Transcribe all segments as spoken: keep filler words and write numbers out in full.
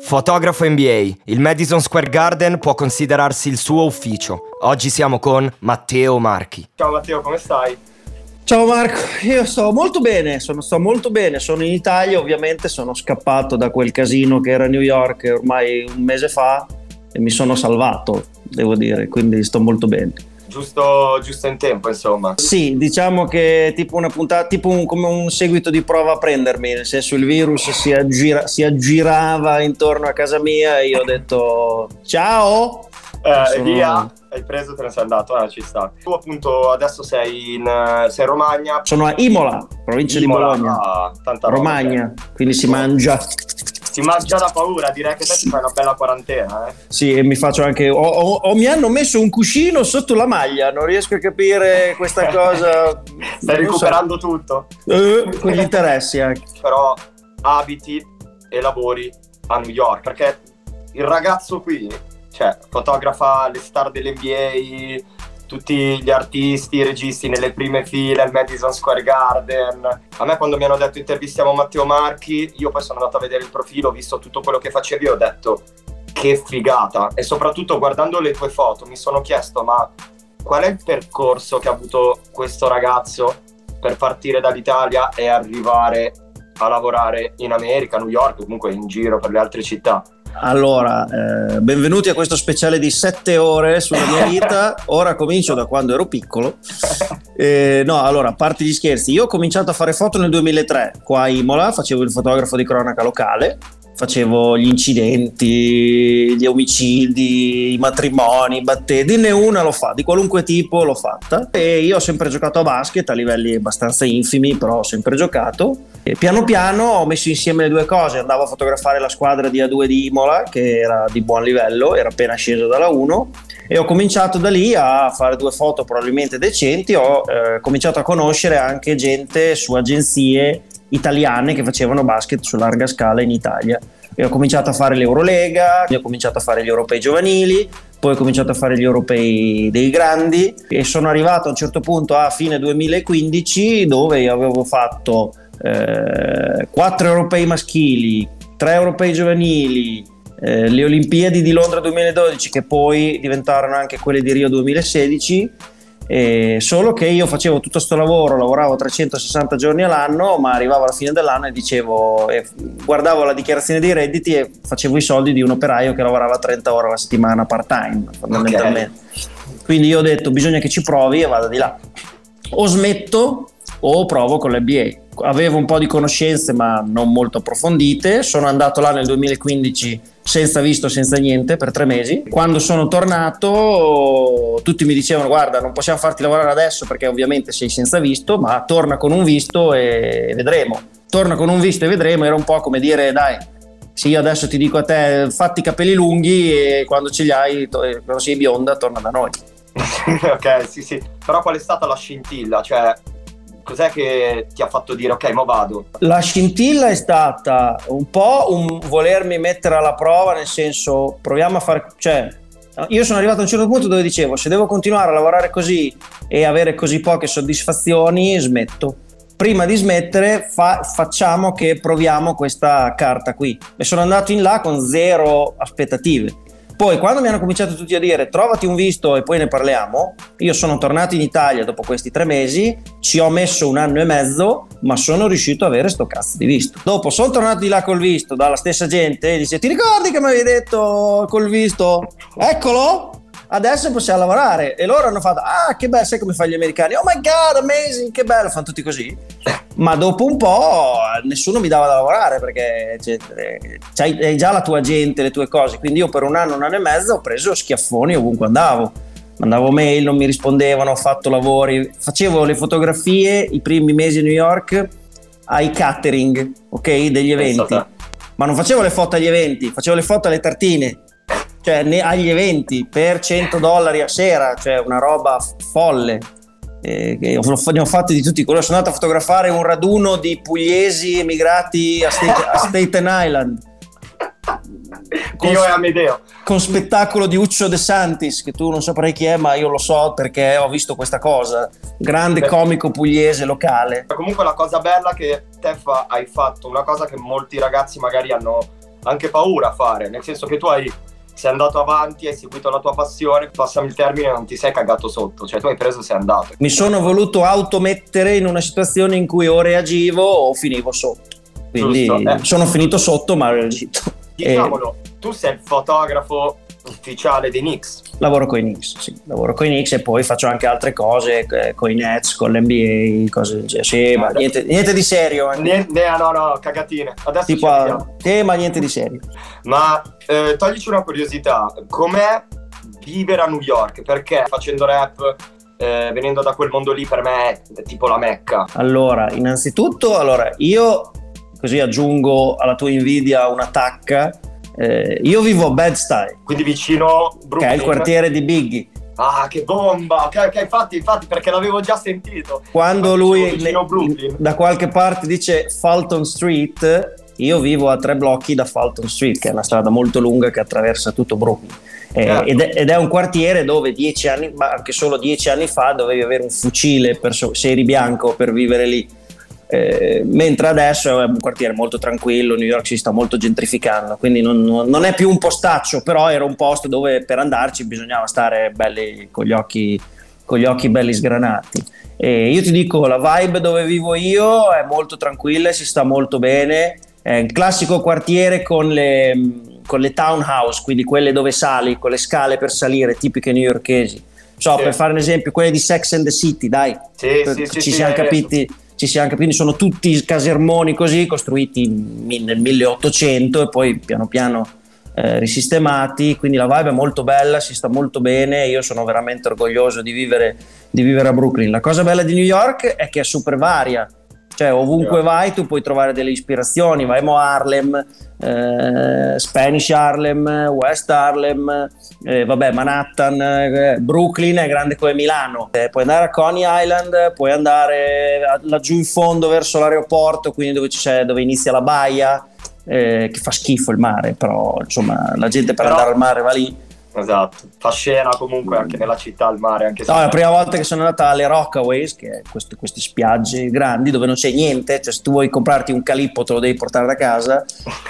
Fotografo N B A, il Madison Square Garden può considerarsi il suo ufficio. Oggi siamo con Matteo Marchi. Ciao Matteo, come stai? Ciao Marco, io sto molto bene, sono, sto molto bene, sono in Italia ovviamente, sono scappato da quel casino che era a New York ormai un mese fa e mi sono salvato, devo dire, quindi sto molto bene. Giusto, giusto in tempo, insomma. Sì, diciamo che tipo una puntata, tipo un, come un seguito di prova a prendermi, nel senso il virus si, aggira, si aggirava intorno a casa mia e io ho detto ciao! Eh, sono... Via, hai preso, te ne sei andato, ah, ci sta. Tu appunto adesso sei in, sei in Romagna. Sono a Imola, provincia Imola, di Bologna, ah, tanta Romagna, roba, quindi si mangia. Ti mangia da paura, direi che te ti fai una bella quarantena, eh. Sì, e mi faccio anche... Ho, ho, ho, mi hanno messo un cuscino sotto la maglia, non riesco a capire questa cosa. Stai recuperando so. tutto. Eh, con gli interessi anche. Però abiti e lavori a New York, perché il ragazzo qui, cioè, fotografa le star dell'N B A, tutti gli artisti, i registi nelle prime file, il Madison Square Garden. A me quando mi hanno detto intervistiamo Matteo Marchi, io poi sono andato a vedere il profilo, ho visto tutto quello che facevi e ho detto che figata. E soprattutto guardando le tue foto mi sono chiesto ma qual è il percorso che ha avuto questo ragazzo per partire dall'Italia e arrivare a lavorare in America, a New York, comunque in giro per le altre città. Allora, eh, benvenuti a questo speciale di sette ore sulla mia vita. Ora comincio da quando ero piccolo. Eh, no, allora, a parte gli scherzi, io ho cominciato a fare foto nel duemilatré, qua a Imola, facevo il fotografo di cronaca locale, facevo gli incidenti, gli omicidi, i matrimoni, i battenti, ne una lo fa, di qualunque tipo l'ho fatta. E io ho sempre giocato a basket a livelli abbastanza infimi, però ho sempre giocato. E piano piano ho messo insieme le due cose, andavo a fotografare la squadra di A due di Imola, che era di buon livello, era appena scesa dalla uno, e ho cominciato da lì a fare due foto probabilmente decenti. Ho eh, cominciato a conoscere anche gente su agenzie italiane che facevano basket su larga scala in Italia e ho cominciato a fare l'Eurolega, ho cominciato a fare gli europei giovanili, poi ho cominciato a fare gli europei dei grandi e sono arrivato a un certo punto a fine duemilaquindici dove io avevo fatto eh, quattro europei maschili, tre europei giovanili, eh, le Olimpiadi di Londra duemiladodici che poi diventarono anche quelle di Rio duemilasedici. Eh, solo che io facevo tutto sto lavoro, lavoravo trecentosessanta giorni all'anno, ma arrivavo alla fine dell'anno e dicevo eh, guardavo la dichiarazione dei redditi e facevo i soldi di un operaio che lavorava trenta ore alla settimana part time fondamentalmente. Okay. Quindi io ho detto bisogna che ci provi e vada di là, o smetto o provo con l'N B A. Avevo un po' di conoscenze ma non molto approfondite, sono andato là nel duemilaquindici senza visto, senza niente, per tre mesi. Quando sono tornato tutti mi dicevano guarda non possiamo farti lavorare adesso perché ovviamente sei senza visto, ma torna con un visto e vedremo. Torna con un visto e vedremo era un po' come dire dai, sì io adesso ti dico a te fatti i capelli lunghi e quando ce li hai, quando sei bionda torna da noi. Ok, sì sì, però qual è stata la scintilla? Cioè cos'è che ti ha fatto dire ok, ma vado? La scintilla è stata un po' un volermi mettere alla prova, nel senso proviamo a fare, cioè io sono arrivato a un certo punto dove dicevo se devo continuare a lavorare così e avere così poche soddisfazioni smetto. Prima di smettere fa, facciamo che proviamo questa carta qui. E sono andato in là con zero aspettative. Poi quando mi hanno cominciato tutti a dire trovati un visto e poi ne parliamo, io sono tornato in Italia dopo questi tre mesi, ci ho messo un anno e mezzo, ma sono riuscito ad avere sto cazzo di visto. Dopo sono tornato di là col visto, dalla stessa gente, e dice ti ricordi che mi avevi detto col visto? Eccolo! Adesso possiamo lavorare. E loro hanno fatto ah che bello, sai come fanno gli americani, oh my god amazing, che bello, fanno tutti così. Ma dopo un po' nessuno mi dava da lavorare perché cioè, c'hai, hai già la tua gente, le tue cose, quindi io per un anno, un anno e mezzo ho preso schiaffoni ovunque andavo, mandavo mail, non mi rispondevano, ho fatto lavori, facevo le fotografie i primi mesi a New York ai catering, ok, degli eventi, ma non facevo le foto agli eventi, facevo le foto alle tartine, cioè ne, agli eventi per cento dollari a sera, cioè una roba folle. Eh, eh, ne ho fatte di tutti i colori. Sono andato a fotografare un raduno di pugliesi emigrati a, State, a Staten Island con, io e Amedeo, con spettacolo di Uccio De Santis che tu non saprai chi è ma io lo so perché ho visto questa cosa, grande comico pugliese locale. Comunque la cosa bella che Teffa hai fatto, una cosa che molti ragazzi magari hanno anche paura a fare, nel senso che tu hai, sei andato avanti, hai seguito la tua passione, passami il termine, non ti sei cagato sotto, cioè tu hai preso e sei andato. Mi sono voluto automettere in una situazione in cui o reagivo o finivo sotto, quindi Giusto, eh. sono finito sotto ma ho reagito. Diciamolo, e... tu sei il fotografo ufficiale dei Knicks. Lavoro con i Knicks, sì, lavoro con i Knicks e poi faccio anche altre cose eh, con i Nets, con l'N B A, cose del genere. Sì, ma niente, niente di serio. Eh. Niente, no, no, cagatine. Adesso tipo a te, ma niente di serio. Ma eh, toglici una curiosità, com'è vivere a New York? Perché facendo rap, eh, venendo da quel mondo lì, per me è tipo la Mecca. Allora, innanzitutto, allora io così aggiungo alla tua invidia una tacca. Eh, io vivo a Bed-Stuy, quindi vicino Brooklyn, che è il quartiere di Biggie. Ah, che bomba! Che, che infatti, infatti, perché l'avevo già sentito. Quando infatti, lui le, da qualche parte dice Fulton Street, io vivo a tre blocchi da Fulton Street, che è una strada molto lunga che attraversa tutto Brooklyn. Eh, certo. ed, è, ed è un quartiere dove dieci anni, ma anche solo dieci anni fa, dovevi avere un fucile per so- se eri bianco per vivere lì. Eh, mentre adesso è un quartiere molto tranquillo, New York si sta molto gentrificando, quindi non, non è più un postaccio, però era un posto dove per andarci bisognava stare belli con gli occhi, con gli occhi belli sgranati. E io ti dico, la vibe dove vivo io è molto tranquilla, si sta molto bene, è il classico quartiere con le, con le townhouse, quindi quelle dove sali, con le scale per salire, tipiche newyorkesi. So, sì. Per fare un esempio, quelle di Sex and the City, dai, sì, per, sì, ci sì, siamo sì, capiti. Ci siamo, quindi sono tutti casermoni così costruiti nel milleottocento e poi piano piano eh, risistemati, quindi la vibe è molto bella, si sta molto bene, io sono veramente orgoglioso di vivere, di vivere a Brooklyn. La cosa bella di New York è che è super varia, cioè ovunque vai tu puoi trovare delle ispirazioni, vai a Harlem, eh, Spanish Harlem, West Harlem, eh, vabbè Manhattan, eh, Brooklyn è grande come Milano, eh, puoi andare a Coney Island, puoi andare a, laggiù in fondo verso l'aeroporto, quindi dove, c'è, dove inizia la baia, eh, che fa schifo il mare, però insomma la gente per però... andare al mare va lì. Esatto, fa scena comunque anche nella città, al mare anche. No, se... la prima volta che sono andata alle Rockaways, che è queste, queste spiagge grandi dove non c'è niente, cioè se tu vuoi comprarti un calippo te lo devi portare da casa,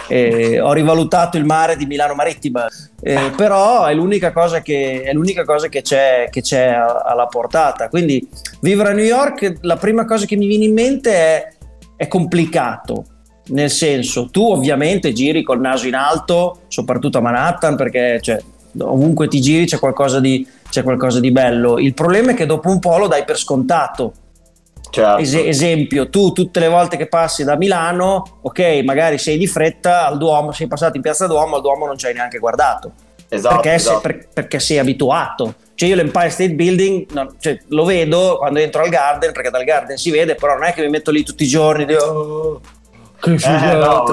eh, ho rivalutato il mare di Milano Marittima, eh, però è l'unica cosa che, è l'unica cosa che c'è, che c'è alla portata. Quindi vivere a New York, la prima cosa che mi viene in mente è, è complicato. Nel senso, tu ovviamente giri col naso in alto, soprattutto a Manhattan, perché cioè, ovunque ti giri c'è qualcosa di, c'è qualcosa di bello. Il problema è che dopo un po' lo dai per scontato. Certo. Es- esempio, tu tutte le volte che passi da Milano, ok, magari sei di fretta al Duomo, sei passato in Piazza Duomo, al Duomo non ci hai neanche guardato. Esatto, perché, esatto. Sei, per, perché sei abituato. Cioè io l'Empire State Building no, cioè, lo vedo quando entro al Garden, perché dal Garden si vede, però non è che mi metto lì tutti i giorni e dico, oh, che eh, no,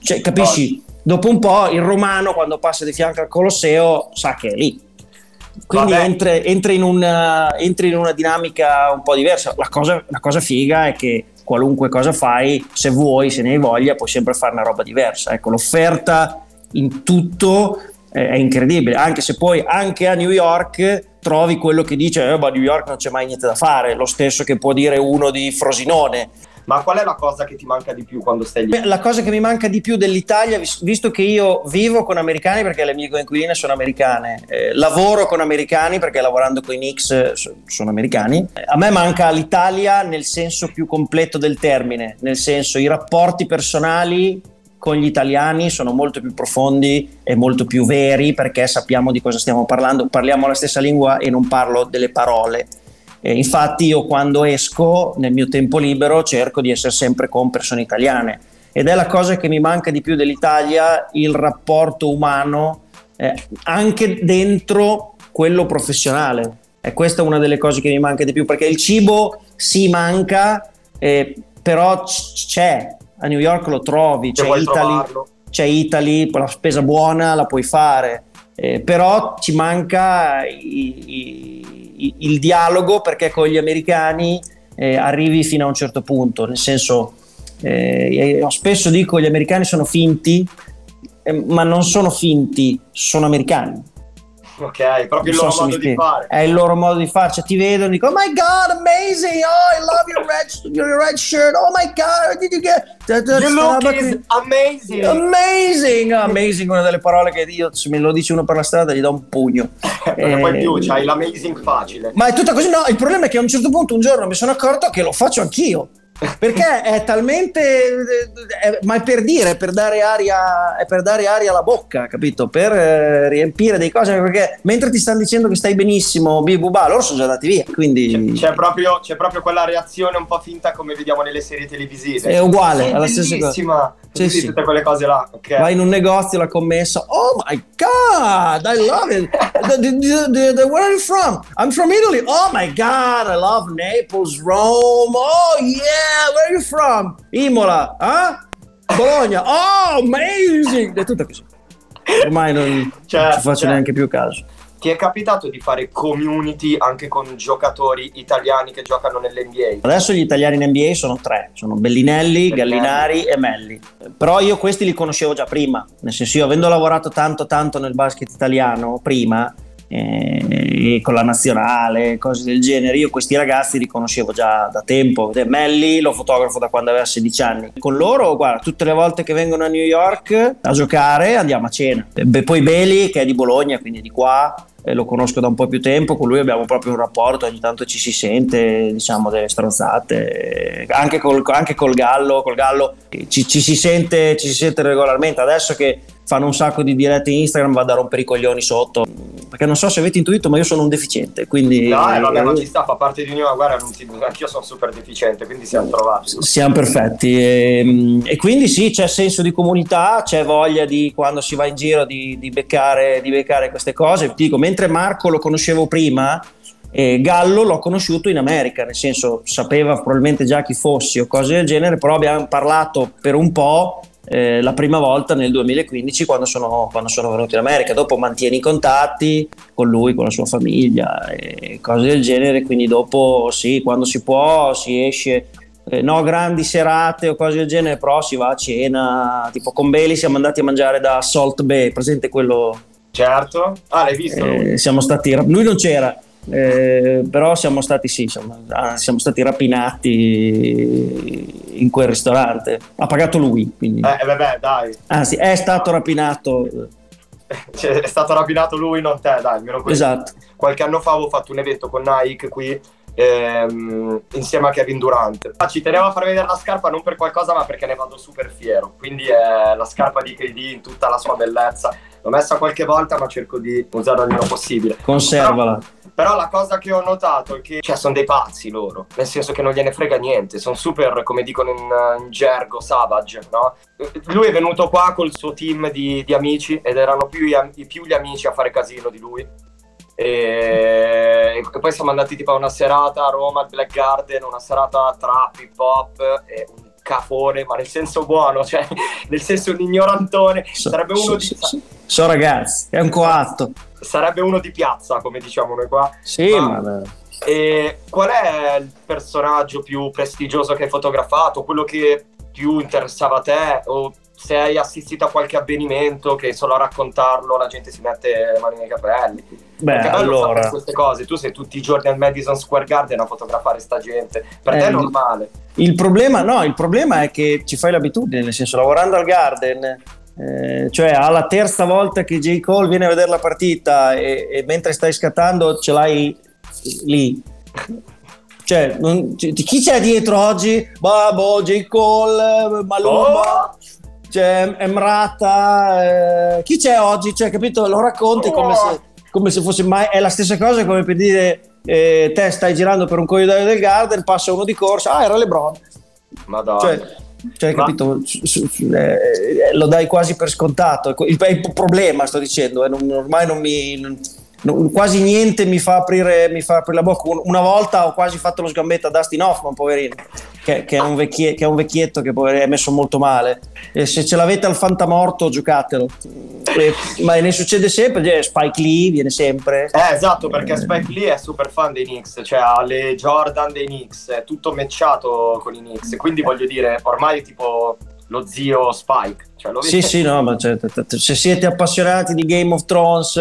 cioè, capisci? No. Dopo un po' il romano, quando passa di fianco al Colosseo, sa che è lì. Quindi entri, entri, in una, entri in una dinamica un po' diversa. La cosa, la cosa figa è che qualunque cosa fai, se vuoi, se ne hai voglia, puoi sempre fare una roba diversa. Ecco, l'offerta in tutto eh, è incredibile, anche se poi anche a New York trovi quello che dice eh, ma a New York non c'è mai niente da fare, lo stesso che può dire uno di Frosinone. Ma qual è la cosa che ti manca di più quando stai lì? La cosa che mi manca di più dell'Italia, visto che io vivo con americani perché le mie coinquiline sono americane, eh, lavoro con americani perché lavorando con i Knicks sono americani, a me manca l'Italia nel senso più completo del termine, nel senso i rapporti personali con gli italiani sono molto più profondi e molto più veri perché sappiamo di cosa stiamo parlando, parliamo la stessa lingua e non parlo delle parole. Eh, infatti io quando esco nel mio tempo libero cerco di essere sempre con persone italiane ed è la cosa che mi manca di più dell'Italia, il rapporto umano eh, anche dentro quello professionale, e eh, questa è una delle cose che mi manca di più perché il cibo si manca eh, però c- c'è, a New York lo trovi, c'è Italy, c'è Italy, la spesa buona la puoi fare eh, però ci manca i, i il dialogo perché con gli americani eh, arrivi fino a un certo punto, nel senso eh, io spesso dico gli americani sono finti eh, ma non sono finti, sono americani Ok, proprio il loro so modo di fare. È il loro modo di fare, cioè ti vedono e dico, oh my god, amazing, oh I love your red, your red shirt, oh my god, did you get... You look is amazing. Amazing, amazing, una delle parole che io, se me lo dice uno per la strada gli do un pugno. Perché eh, poi più c'hai l'amazing facile. Ma è tutta così, no, il problema è che a un certo punto un giorno mi sono accorto che lo faccio anch'io. Perché è talmente è, ma è per dire, per dare aria, è per dare aria alla bocca, capito? Per eh, riempire dei cose, perché mentre ti stanno dicendo che stai benissimo, bibubà, loro sono già andati via, quindi c'è, c'è proprio c'è proprio quella reazione un po' finta come vediamo nelle serie televisive. È uguale, alla stessa cosa. Sì, sì, tutte quelle cose là. Okay. Vai in un negozio, la commessa, oh my god, I love it. the, the, the, the, where are you from? I'm from Italy. Oh my god, I love Naples, Rome. Oh yeah, where are you from? Imola, eh? Bologna. Oh, amazing. È tutto così. Ormai non, cioè, non ci faccio cioè, neanche più caso. Ti è capitato di fare community anche con giocatori italiani che giocano nell'N B A? Adesso gli italiani in N B A sono tre, sono Bellinelli, Gallinari e Melli. Però io questi li conoscevo già prima, nel senso io avendo lavorato tanto tanto nel basket italiano prima, eh, con la nazionale, cose del genere, io questi ragazzi li conoscevo già da tempo. Melli lo fotografo da quando aveva sedici anni. Con loro, guarda, tutte le volte che vengono a New York a giocare andiamo a cena. Beh, poi Beli, che è di Bologna, quindi di qua, Eh, lo conosco da un po' più tempo, con lui abbiamo proprio un rapporto, ogni tanto ci si sente, diciamo, delle stronzate, anche col, anche col Gallo, col Gallo ci, ci, si sente, ci si sente regolarmente. Adesso che fanno un sacco di dirette in Instagram vado a rompere i coglioni sotto, perché non so se avete intuito ma io sono un deficiente, quindi... No, eh, vabbè, ma ci sta, fa parte di ognuno, guarda, non ti, anch'io sono super deficiente, quindi siamo trovati. Siamo perfetti e, e quindi sì, c'è senso di comunità, c'è voglia di, quando si va in giro, di, di, beccare, di beccare queste cose. Ti dico, mentre Mentre Marco lo conoscevo prima, eh, Gallo l'ho conosciuto in America, nel senso sapeva probabilmente già chi fossi o cose del genere, però abbiamo parlato per un po' eh, la prima volta nel duemilaquindici quando sono, quando sono venuto in America. Dopo mantieni i contatti con lui, con la sua famiglia e cose del genere, quindi dopo sì, quando si può si esce. Eh, no, grandi serate o cose del genere, però si va a cena, tipo con Bailey siamo andati a mangiare da Salt Bay, presente quello... Certo, ah l'hai visto? Eh, siamo stati, lui non c'era, eh, però siamo stati sì, siamo, ah, siamo stati rapinati in quel ristorante, ha pagato lui, quindi. Eh vabbè dai. Anzi, è stato rapinato. Cioè, è stato rapinato lui, non te, dai, almeno così. Esatto. Qualche anno fa avevo fatto un evento con Nike qui, Ehm, insieme a Kevin Durant. Ah, ci tenevo a far vedere la scarpa non per qualcosa ma perché ne vado super fiero, quindi è la scarpa di K D in tutta la sua bellezza, l'ho messa qualche volta ma cerco di usarla il meno possibile, conservala. Però, però la cosa che ho notato è che cioè, sono dei pazzi loro, nel senso che non gliene frega niente, sono super, come dicono in, in gergo, savage, no? Lui è venuto qua col suo team di, di amici ed erano più, più gli amici a fare casino di lui. E poi siamo andati tipo a una serata a Roma, al Black Garden, una serata trap, hip hop, e un cafone, ma nel senso buono, cioè nel senso un ignorantone, so, sarebbe uno so, di... So, so ragazzi, è un coatto. Sarebbe uno di piazza, come diciamo noi qua. Sì, ma... ma... E qual è il personaggio più prestigioso che hai fotografato? Quello che più interessava a te? O... se hai assistito a qualche avvenimento che solo a raccontarlo la gente si mette le mani nei capelli. Beh, perché allora fare queste cose, tu sei tutti i giorni al Madison Square Garden a fotografare sta gente, per eh, te è normale. Il problema no, il problema è che ci fai l'abitudine, nel senso lavorando al Garden, eh, cioè alla terza volta che J. Cole viene a vedere la partita e, e mentre stai scattando ce l'hai lì. Cioè, non, chi c'è dietro oggi? Babbo, J. Cole, Maluma. Oh! C'è Emrata, eh, chi c'è oggi? Cioè, capito? Lo racconti come se, come se fosse mai... È la stessa cosa come per dire eh, te stai girando per un corridoio del Garden, passa uno di corsa, ah era LeBron. Madonna. Cioè, cioè Ma... capito? Eh, lo dai quasi per scontato. Il, il problema, sto dicendo, eh, non, ormai non mi... Non... quasi niente mi fa aprire, mi fa aprire la bocca. Una volta ho quasi fatto lo sgambetto a Dustin Hoffman, poverino, che, che, è, un vecchie, che è un vecchietto che poverino, è messo molto male, e se ce l'avete al fantamorto giocatelo, e, ma ne succede sempre. Spike Lee viene sempre, eh, esatto, perché Spike Lee è super fan dei Knicks, cioè ha le Jordan dei Knicks, è tutto matchato con i Knicks, quindi voglio dire ormai tipo lo zio Spike, cioè, lo sì sì no, ma cioè, se siete appassionati di Game of Thrones,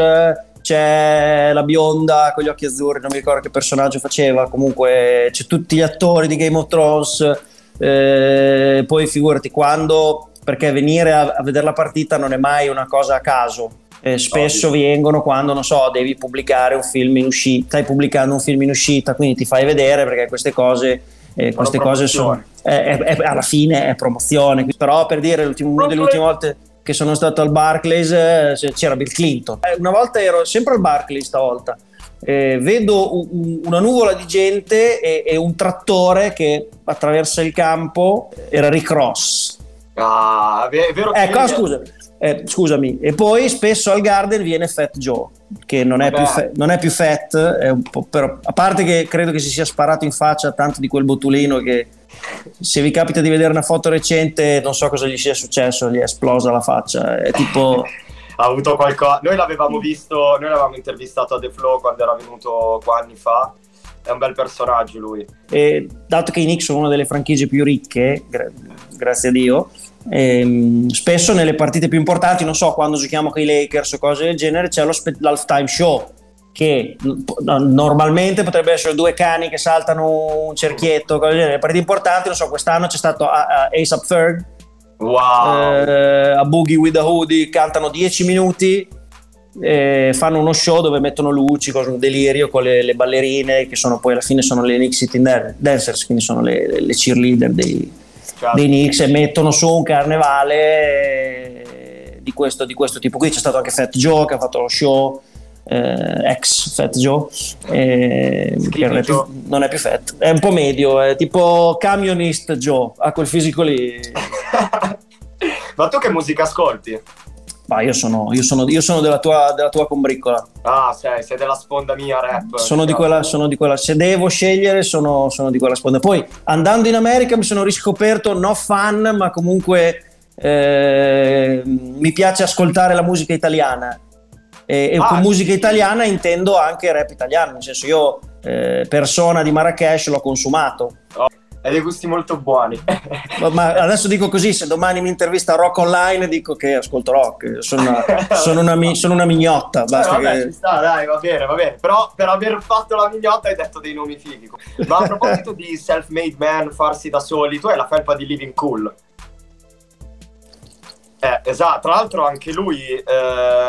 c'è la bionda con gli occhi azzurri, non mi ricordo che personaggio faceva, comunque c'è tutti gli attori di Game of Thrones, eh, poi figurati quando, perché venire a, a vedere la partita non è mai una cosa a caso, eh, spesso vengono quando, non so, devi pubblicare un film in uscita, stai pubblicando un film in uscita, quindi ti fai vedere, perché queste cose, eh, queste cose sono, eh, è, è, alla fine è promozione. Però per dire, una delle ultime volte che sono stato al Barclays c'era Bill Clinton, una volta ero sempre al Barclays, stavolta eh, vedo un, una nuvola di gente e, e un trattore che attraversa il campo, era Rick Ross. Ah, è vero, ecco, che... ah, scusa, eh, scusami. E poi spesso al Garden viene Fat Joe, che non è, più, fa- non è più fat, è un po', però, a parte che credo che si sia sparato in faccia tanto di quel botulino che, se vi capita di vedere una foto recente, non so cosa gli sia successo, gli è esplosa la faccia, è tipo ha avuto qualcosa. Noi l'avevamo visto, noi l'avevamo intervistato a The Flow quando era venuto qua anni fa, è un bel personaggio lui. E dato che i Knicks sono una delle franchigie più ricche, gra- grazie a Dio, ehm, spesso nelle partite più importanti, non so, quando giochiamo con i Lakers o cose del genere, c'è lo spe- l'halftime show, che normalmente potrebbe essere due cani che saltano un cerchietto, cose del genere. Le partite importanti, non so, quest'anno c'è stato a- a A$AP Ferg, wow, eh, a Boogie with a Hoodie, cantano dieci minuti, eh, fanno uno show dove mettono luci, cosa, un delirio con le, le ballerine, che sono poi alla fine sono le Knicks City Dancers, quindi sono le, le cheerleader dei, dei Knicks, e mettono su un carnevale di questo, di questo tipo qui. C'è stato anche Fat Joe che ha fatto lo show, eh, ex Fat Joe, eh, che non è, più, non è più fat, è un po' medio, è tipo Camionist Joe, ha quel fisico lì. Ma tu che musica ascolti? Ma io sono, io sono, io sono della tua, della tua combriccola. Ah, sei, sei della sponda mia rap. Sono di quella, sono di quella. Se devo scegliere, sono, sono di quella sponda. Poi andando in America mi sono riscoperto no fan, ma comunque eh, mi piace ascoltare la musica italiana. E, e ah, con musica italiana intendo anche rap italiano. Nel senso, io eh, Persona di Marrakesh l'ho consumato. Oh. E dei gusti molto buoni. Ma adesso dico così, se domani mi intervista Rock Online dico che ascolto rock, sono una, sono una, mi, sono una mignotta, basta. Eh, vabbè, che... ci sta, dai, va bene, va bene. Però per aver fatto la mignotta hai detto dei nomi fighi. Ma a proposito di self-made man, farsi da soli, tu hai la felpa di Living Cool. Eh, esatto, tra l'altro anche lui, eh,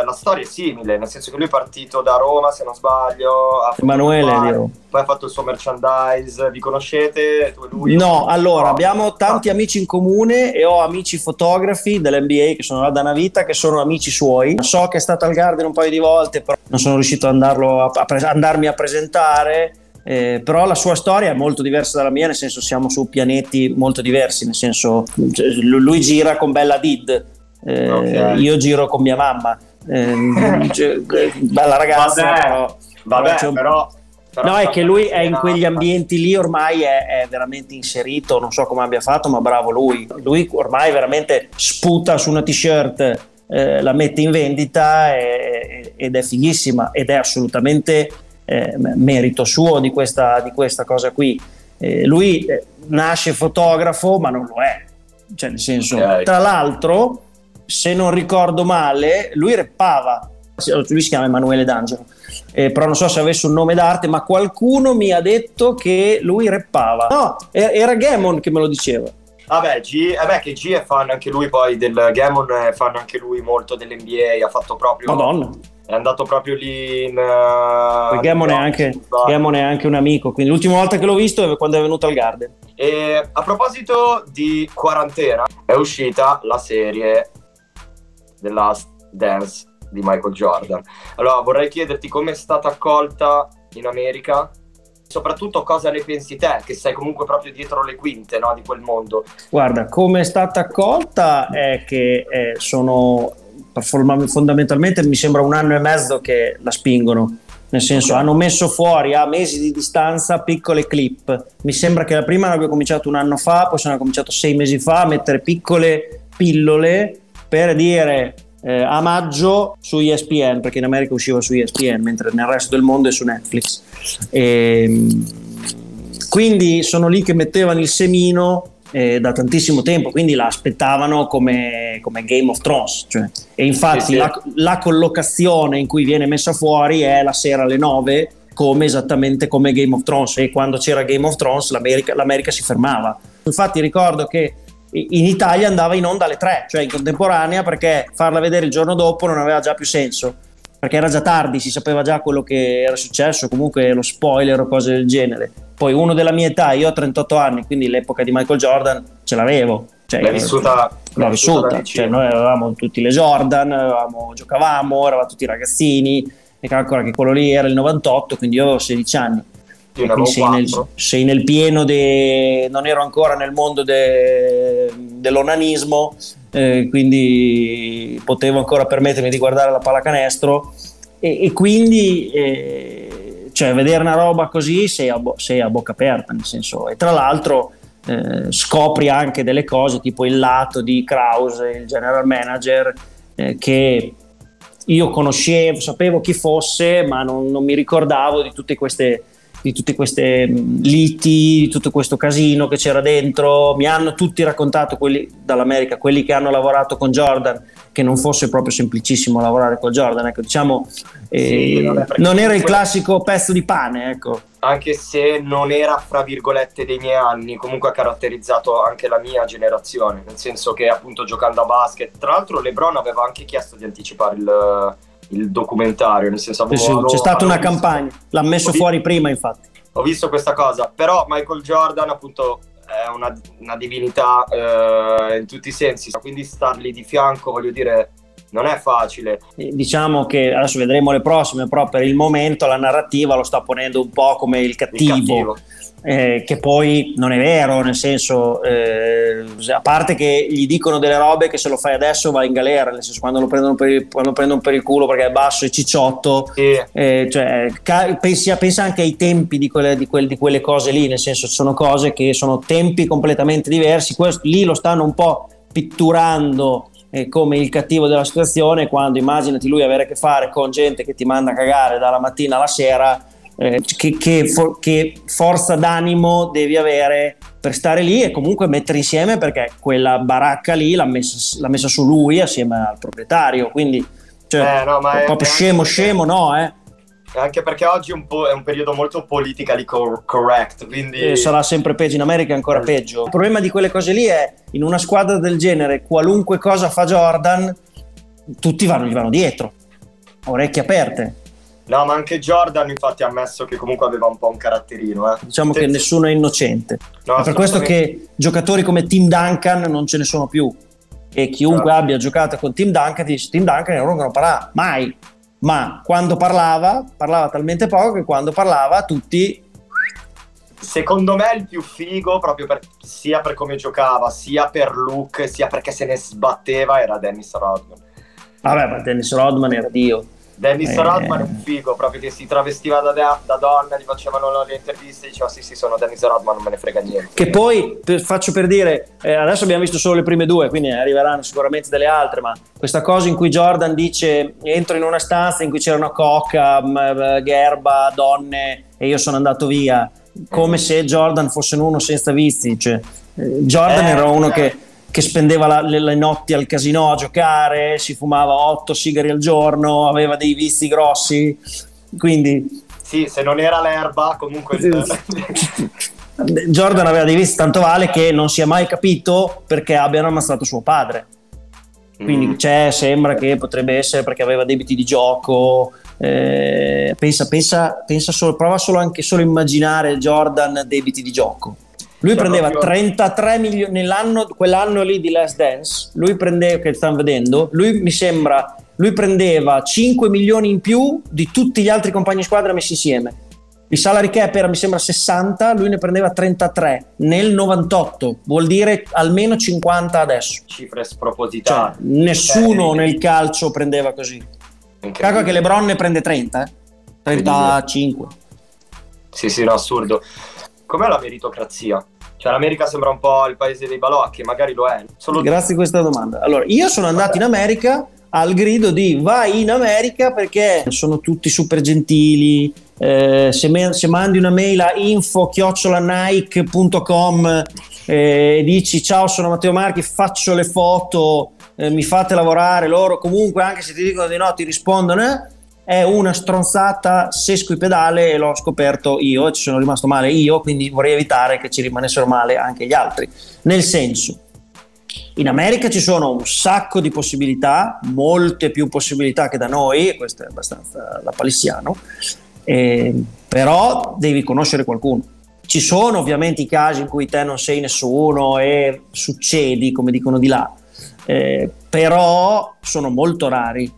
la storia è simile, nel senso che lui è partito da Roma, se non sbaglio, ha Emanuele, bar, poi ha fatto il suo merchandise, vi conoscete? Tu e lui? No, allora, no, abbiamo tanti amici in comune e ho amici fotografi dell'N B A che sono là da una vita, che sono amici suoi. So che è stato al Garden un paio di volte, però non sono riuscito ad andarlo a, a pre- andarmi a presentare. Eh, però la sua storia è molto diversa dalla mia, nel senso siamo su pianeti molto diversi, nel senso lui gira con Bella Hadid. Eh, okay. Io giro con mia mamma, eh, bella ragazza, vabbè, però, vabbè, però, un... però, però no, è che lui è in quegli ambienti lì, ormai è, è veramente inserito, non so come abbia fatto, ma bravo lui, lui ormai veramente sputa su una t-shirt, eh, la mette in vendita e, ed è fighissima ed è assolutamente eh, merito suo di questa, di questa cosa qui. Eh, lui nasce fotografo ma non lo è, cioè nel senso, okay. Tra l'altro, se non ricordo male, lui rappava, lui si chiama Emanuele D'Angelo, eh, però non so se avesse un nome d'arte, ma qualcuno mi ha detto che lui rappava. No, era Gammon che me lo diceva. Vabbè, ah G, eh beh, che G è fan anche lui, poi del Gammon è fan anche lui molto dell'N B A, ha fatto proprio... Madonna! È andato proprio lì in... Uh, Gammon è anche, Gammon è anche un amico, quindi l'ultima volta che l'ho visto è quando è venuto al Garden. E a proposito di quarantena, è uscita la serie... The Last Dance di Michael Jordan. Allora vorrei chiederti come è stata accolta in America, soprattutto cosa ne pensi te, che sei comunque proprio dietro le quinte, no, di quel mondo. Guarda, come è stata accolta è che eh, sono fondamentalmente, mi sembra un anno e mezzo che la spingono, nel senso, okay, hanno messo fuori a mesi di distanza piccole clip. Mi sembra che la prima l'abbia cominciato un anno fa, poi sono cominciato sei mesi fa a mettere piccole pillole per dire eh, a maggio su E S P N, perché in America usciva su E S P N, mentre nel resto del mondo è su Netflix. E quindi sono lì che mettevano il semino eh, da tantissimo tempo, quindi la aspettavano come, come Game of Thrones, cioè. E infatti sì, sì. La, la collocazione in cui viene messa fuori è la sera alle nove, come esattamente come Game of Thrones, e quando c'era Game of Thrones l'America, l'America si fermava. Infatti ricordo che in Italia andava in onda alle tre, cioè in contemporanea, perché farla vedere il giorno dopo non aveva già più senso, perché era già tardi, si sapeva già quello che era successo, comunque lo spoiler o cose del genere. Poi uno della mia età, io ho trentotto anni, quindi l'epoca di Michael Jordan ce l'avevo, cioè, l'hai vissuta, l'ho vissuta, cioè, noi avevamo tutti le Jordan, avevamo, giocavamo, eravamo tutti ragazzini, e calcola che quello lì era il novantotto, quindi io avevo sedici anni. Sei nel, sei nel pieno de, non ero ancora nel mondo de, dell'onanismo, eh, quindi potevo ancora permettermi di guardare la pallacanestro, e, e quindi eh, cioè vedere una roba così sei a, bo- sei a bocca aperta, nel senso, e tra l'altro eh, scopri anche delle cose tipo il lato di Krause, il general manager, eh, che io conoscevo, sapevo chi fosse, ma non, non mi ricordavo di tutte queste di tutte queste liti, di tutto questo casino che c'era dentro. Mi hanno tutti raccontato, quelli dall'America, quelli che hanno lavorato con Jordan, che non fosse proprio semplicissimo lavorare con Jordan, ecco, diciamo, eh, sì, vabbè, non era il classico pezzo di pane, ecco. Anche se non era, fra virgolette, dei miei anni, comunque ha caratterizzato anche la mia generazione, nel senso che appunto giocando a basket, tra l'altro LeBron aveva anche chiesto di anticipare il il documentario, nel senso sì, sì, loro, c'è stata una visto, campagna, l'ha messo visto, fuori prima, infatti ho visto questa cosa. Però Michael Jordan appunto è una, una divinità eh, in tutti i sensi, quindi stargli di fianco, voglio dire, non è facile. Diciamo che adesso vedremo le prossime, però per il momento la narrativa lo sta ponendo un po' come il cattivo, il cattivo. Eh, che poi non è vero, nel senso, eh, a parte che gli dicono delle robe che se lo fai adesso va in galera, nel senso, quando lo prendono per il, quando lo prendono per il culo perché è basso e cicciotto, sì. eh, cioè, ca- pensa, pensa anche ai tempi di quelle, di, quel, di quelle cose lì, nel senso, sono cose che sono tempi completamente diversi. Questo, lì lo stanno un po' pitturando eh, come il cattivo della situazione, quando immaginati lui avere a che fare con gente che ti manda a cagare dalla mattina alla sera. Eh, che, che, for, che forza d'animo devi avere per stare lì e comunque mettere insieme, perché quella baracca lì l'ha messa, l'ha messa su lui assieme al proprietario, quindi cioè, eh, no, ma è proprio scemo scemo, no? Eh? Anche perché oggi un po' è un periodo molto politically correct, quindi eh, sarà sempre peggio, in America è ancora peggio. Il problema di quelle cose lì è, in una squadra del genere, qualunque cosa fa Jordan tutti vanno, gli vanno dietro, orecchie aperte. No, ma anche Jordan infatti ha ammesso che comunque aveva un po' un caratterino, eh. Diciamo Tenzi. Che nessuno è innocente, no, è per questo che giocatori come Tim Duncan non ce ne sono più, e chiunque no. abbia giocato con Tim Duncan ti dice Tim Duncan non lo parla mai, ma quando parlava parlava talmente poco che quando parlava tutti, secondo me è il più figo, proprio per, sia per come giocava, sia per look, sia perché se ne sbatteva, era Dennis Rodman. Vabbè, ma Dennis Rodman era Dio. Dennis eh. Rodman è un figo, proprio che si travestiva da, da, da donna, gli facevano le interviste e diceva sì sì sono Dennis Rodman, non me ne frega niente. Che poi, per, faccio per dire, eh, adesso abbiamo visto solo le prime due, quindi arriveranno sicuramente delle altre, ma questa cosa in cui Jordan dice entro in una stanza in cui c'erano coca, mh, gherba, donne e io sono andato via, come se Jordan fosse uno senza vizi, cioè, Jordan eh, era uno eh. che che spendeva la, le, le notti al casino a giocare, si fumava otto sigari al giorno, aveva dei vizi grossi, quindi... Sì, se non era l'erba, comunque... Jordan aveva dei vizi, tanto vale che non si è mai capito perché abbiano ammazzato suo padre. Quindi mm. c'è, sembra che potrebbe essere perché aveva debiti di gioco. Eh, pensa, pensa, pensa solo, prova solo anche solo a immaginare Jordan debiti di gioco. Lui cioè prendeva proprio... trentatré milioni nell'anno, quell'anno lì di Last Dance, lui prendeva, che stanno vedendo, lui mi sembra, lui prendeva cinque milioni in più di tutti gli altri compagni di squadra messi insieme. Il salary cap era mi sembra sessanta, lui ne prendeva trentatré nel novantotto, vuol dire almeno cinquanta adesso. Cifre spropositate. Cioè, nessuno nel calcio prendeva così. Calcola che LeBron ne prende trenta, eh? trentacinque. Sì, sì, no, assurdo. Com'è la meritocrazia? Cioè l'America sembra un po' il paese dei balocchi, magari lo è. Solo... Grazie a questa domanda. Allora, io sono andato in America al grido di vai in America perché sono tutti super gentili, eh, se, me, se mandi una mail a info chiocciola nike punto com eh, e dici ciao sono Matteo Marchi, faccio le foto, eh, mi fate lavorare, loro comunque anche se ti dicono di no ti rispondono, eh, è una stronzata sesquipedale e l'ho scoperto io e ci sono rimasto male io, quindi vorrei evitare che ci rimanessero male anche gli altri, nel senso, in America ci sono un sacco di possibilità, molte più possibilità che da noi, questo è abbastanza la palissiano, eh, però devi conoscere qualcuno. Ci sono ovviamente i casi in cui te non sei nessuno e succedi, come dicono di là, eh, però sono molto rari,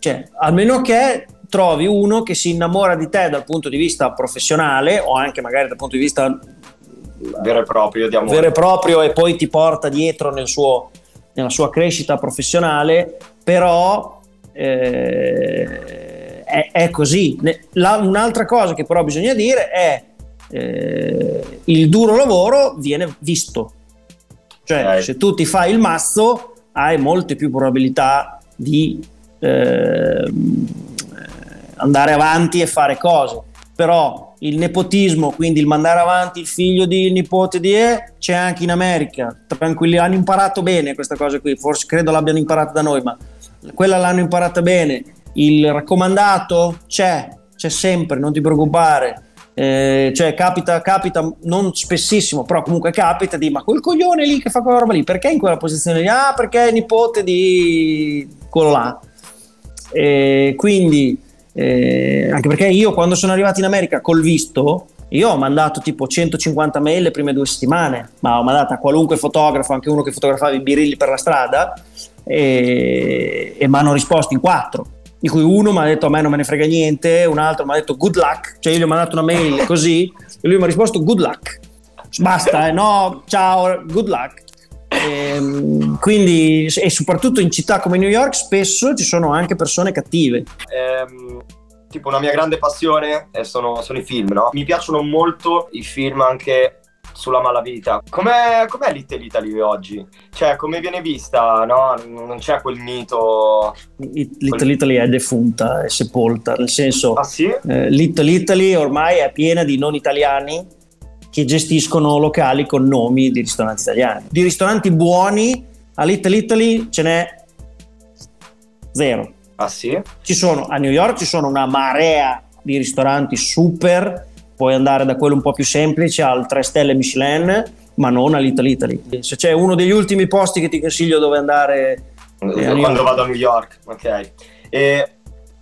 cioè almeno che trovi uno che si innamora di te dal punto di vista professionale o anche magari dal punto di vista vero e proprio, di amore. Vero e proprio, e poi ti porta dietro nel suo, nella sua crescita professionale, però eh, è, è così. La, un'altra cosa che però bisogna dire è eh, il duro lavoro viene visto, cioè okay. Se tu ti fai il mazzo hai molte più probabilità di eh, andare avanti e fare cose, però il nepotismo, quindi il mandare avanti il figlio di, il nipote di, e c'è anche in America, tranquilli, hanno imparato bene questa cosa qui, forse credo l'abbiano imparata da noi, ma quella l'hanno imparata bene, il raccomandato c'è, c'è sempre, non ti preoccupare, eh, cioè capita, capita, non spessissimo, però comunque capita di ma quel coglione lì che fa quella roba lì, perché in quella posizione lì? Ah, perché è nipote di quello là, eh, quindi... Eh, anche perché io quando sono arrivato in America col visto io ho mandato tipo centocinquanta mail le prime due settimane, ma ho mandato a qualunque fotografo, anche uno che fotografava i birilli per la strada, e, e mi hanno risposto in quattro, di cui uno mi ha detto a me non me ne frega niente, un altro mi ha detto good luck, cioè io gli ho mandato una mail così e lui mi ha risposto good luck, basta, eh, no ciao, good luck. E, quindi, e soprattutto in città come New York spesso ci sono anche persone cattive. Ehm, tipo una mia grande passione sono, sono i film, no? Mi piacciono molto i film anche sulla malavita. Com'è, com'è Little Italy oggi? Cioè, come viene vista, no? Non c'è quel mito... It, Little quel... Italy è defunta, è sepolta, nel senso... Ah, sì? eh, Little Italy ormai è piena di non italiani che gestiscono locali con nomi di ristoranti italiani. Di ristoranti buoni a Little Italy ce n'è zero. Ah sì? Ci sono, a New York ci sono una marea di ristoranti super, puoi andare da quello un po' più semplice al tre stelle Michelin, ma non a Little Italy. Se c'è uno degli ultimi posti che ti consiglio dove andare... Eh, quando vado a New York, ok. E...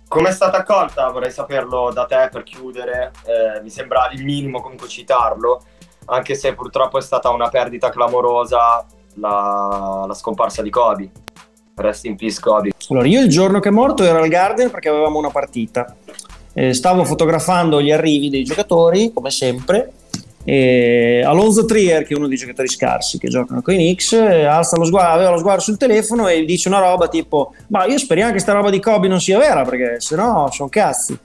com'è stata accolta? Vorrei saperlo da te per chiudere, eh, mi sembra il minimo comunque citarlo, anche se purtroppo è stata una perdita clamorosa la, la scomparsa di Kobe. Rest in peace Kobe. Allora, io il giorno che è morto ero al Garden perché avevamo una partita, eh, stavo fotografando gli arrivi dei giocatori come sempre, e Alonso Trier, che è uno dei giocatori scarsi che giocano con i Knicks, alza lo sguardo, aveva lo sguardo sul telefono e dice una roba tipo ma io speriamo che sta roba di Kobe non sia vera perché sennò sono cazzi.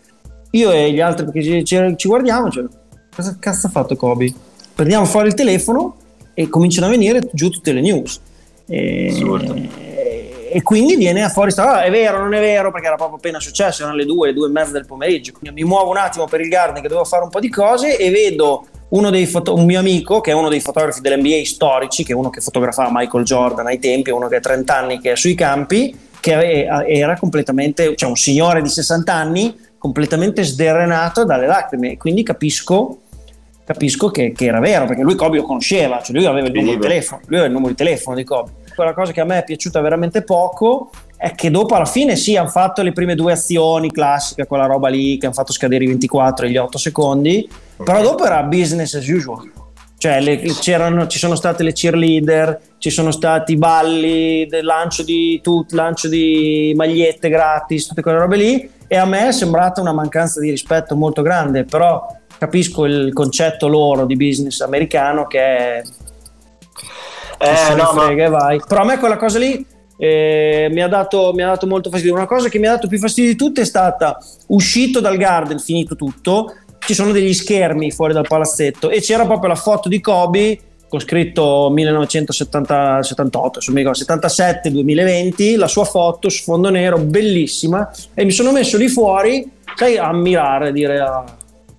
Io e gli altri perché ci, ci guardiamo, cioè, cosa cazzo ha fatto Kobe? Prendiamo fuori il telefono e cominciano a venire giù tutte le news e, e, e quindi viene a fuori sta roba, è vero non è vero, perché era proprio appena successo, erano le due, le due e mezza del pomeriggio. Quindi mi muovo un attimo per il Garden che dovevo fare un po' di cose e vedo uno dei foto- un mio amico che è uno dei fotografi dell'N B A storici, che è uno che fotografava Michael Jordan ai tempi, uno che ha trenta anni che è sui campi, che aveva, era completamente, cioè un signore di sessanta anni completamente sderrenato dalle lacrime, quindi capisco capisco che, che era vero, perché lui Kobe lo conosceva, cioè lui aveva il numero di telefono, lui aveva il numero di telefono di Kobe. Quella cosa che a me è piaciuta veramente poco è che dopo alla fine sì, hanno fatto le prime due azioni classiche, quella roba lì che hanno fatto scadere i ventiquattro e gli otto secondi, però dopo era business as usual, cioè le, c'erano, ci sono state le cheerleader, ci sono stati i balli, del lancio di tut, lancio di magliette gratis, tutte quelle robe lì, e a me è sembrata una mancanza di rispetto molto grande, però capisco il concetto loro di business americano che è eh, se no, ne frega ma... e vai, però a me quella cosa lì Eh, mi, ha dato, mi ha dato molto fastidio. Una cosa che mi ha dato più fastidio di tutte è stata, uscito dal Garden, finito tutto, ci sono degli schermi fuori dal palazzetto e c'era proprio la foto di Kobe con scritto millenovecentosettantotto settantasette duemilaventi, la sua foto sfondo nero bellissima, e mi sono messo lì fuori, sai, a ammirare, dire ah,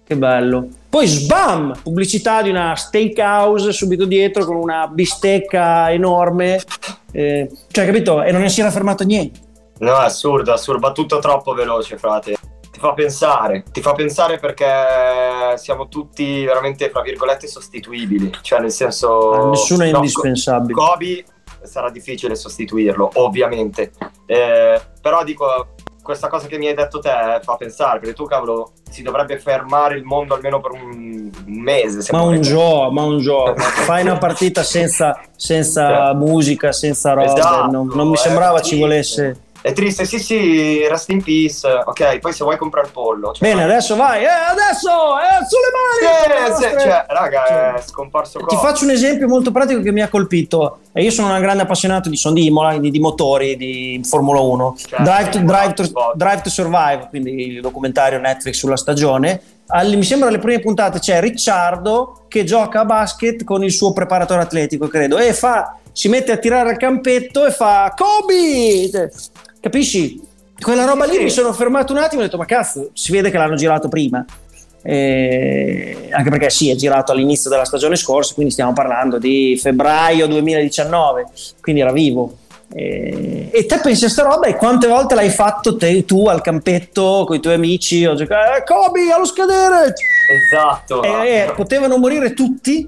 Che bello. Poi sbam! Pubblicità di una steakhouse subito dietro con una bistecca enorme. Eh, cioè, capito? E non si era fermato niente. No, è assurdo, assurdo. Va tutto troppo veloce, frate. Ti fa pensare, ti fa pensare perché siamo tutti veramente, fra virgolette, sostituibili. Cioè, nel senso... Nessuno è no, indispensabile. Kobe sarà difficile sostituirlo, ovviamente. Eh, però dico... Questa cosa che mi hai detto te fa pensare, perché tu, cavolo, si dovrebbe fermare il mondo almeno per un mese. Se ma, un gioco, ma un gioco, fai una partita senza, senza musica, senza roba, esatto, non, non mi sembrava ci volesse. È triste, sì sì, rest in peace, ok, poi se vuoi comprare il pollo. Cioè, bene, adesso vai, eh, adesso, eh, sulle mani! Sì, sì, cioè, raga, cioè, è scomparso cosa. Ti faccio un esempio molto pratico che mi ha colpito. E io sono un grande appassionato di, sono di Imola, di, di motori, di Formula uno. Cioè, Drive, to, Drive, to, Drive to Survive, quindi il documentario Netflix sulla stagione. All, mi sembra alle prime puntate c'è Ricciardo che gioca a basket con il suo preparatore atletico, credo, e fa, si mette a tirare al campetto e fa Kobe! Capisci? Quella roba lì mi sono fermato un attimo e ho detto ma cazzo, si vede che l'hanno girato prima, eh, anche perché sì, è girato all'inizio della stagione scorsa, quindi stiamo parlando di febbraio duemiladiciannove, quindi era vivo, eh, e te pensi a sta roba e quante volte l'hai fatto te, tu al campetto con i tuoi amici, ho giocato, eh, Kobe allo scadere, esatto, eh, eh, potevano morire tutti,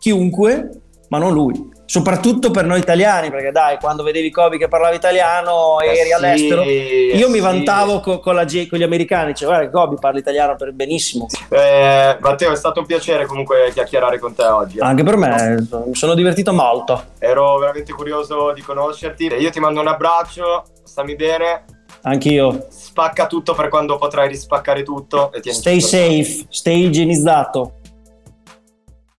chiunque, ma non lui. Soprattutto per noi italiani, perché dai, quando vedevi Kobe che parlava italiano eri eh sì, all'estero, io eh mi vantavo sì. co, con, la, con gli americani, cioè guarda che Kobe parla italiano per benissimo. Eh, Matteo, è stato un piacere comunque chiacchierare con te oggi. Anche per me, no. Mi sono divertito molto. Ero veramente curioso di conoscerti, io ti mando un abbraccio, stammi bene. Anch'io. Spacca tutto per quando potrai rispaccare tutto. E stay tutto safe, stay igienizzato.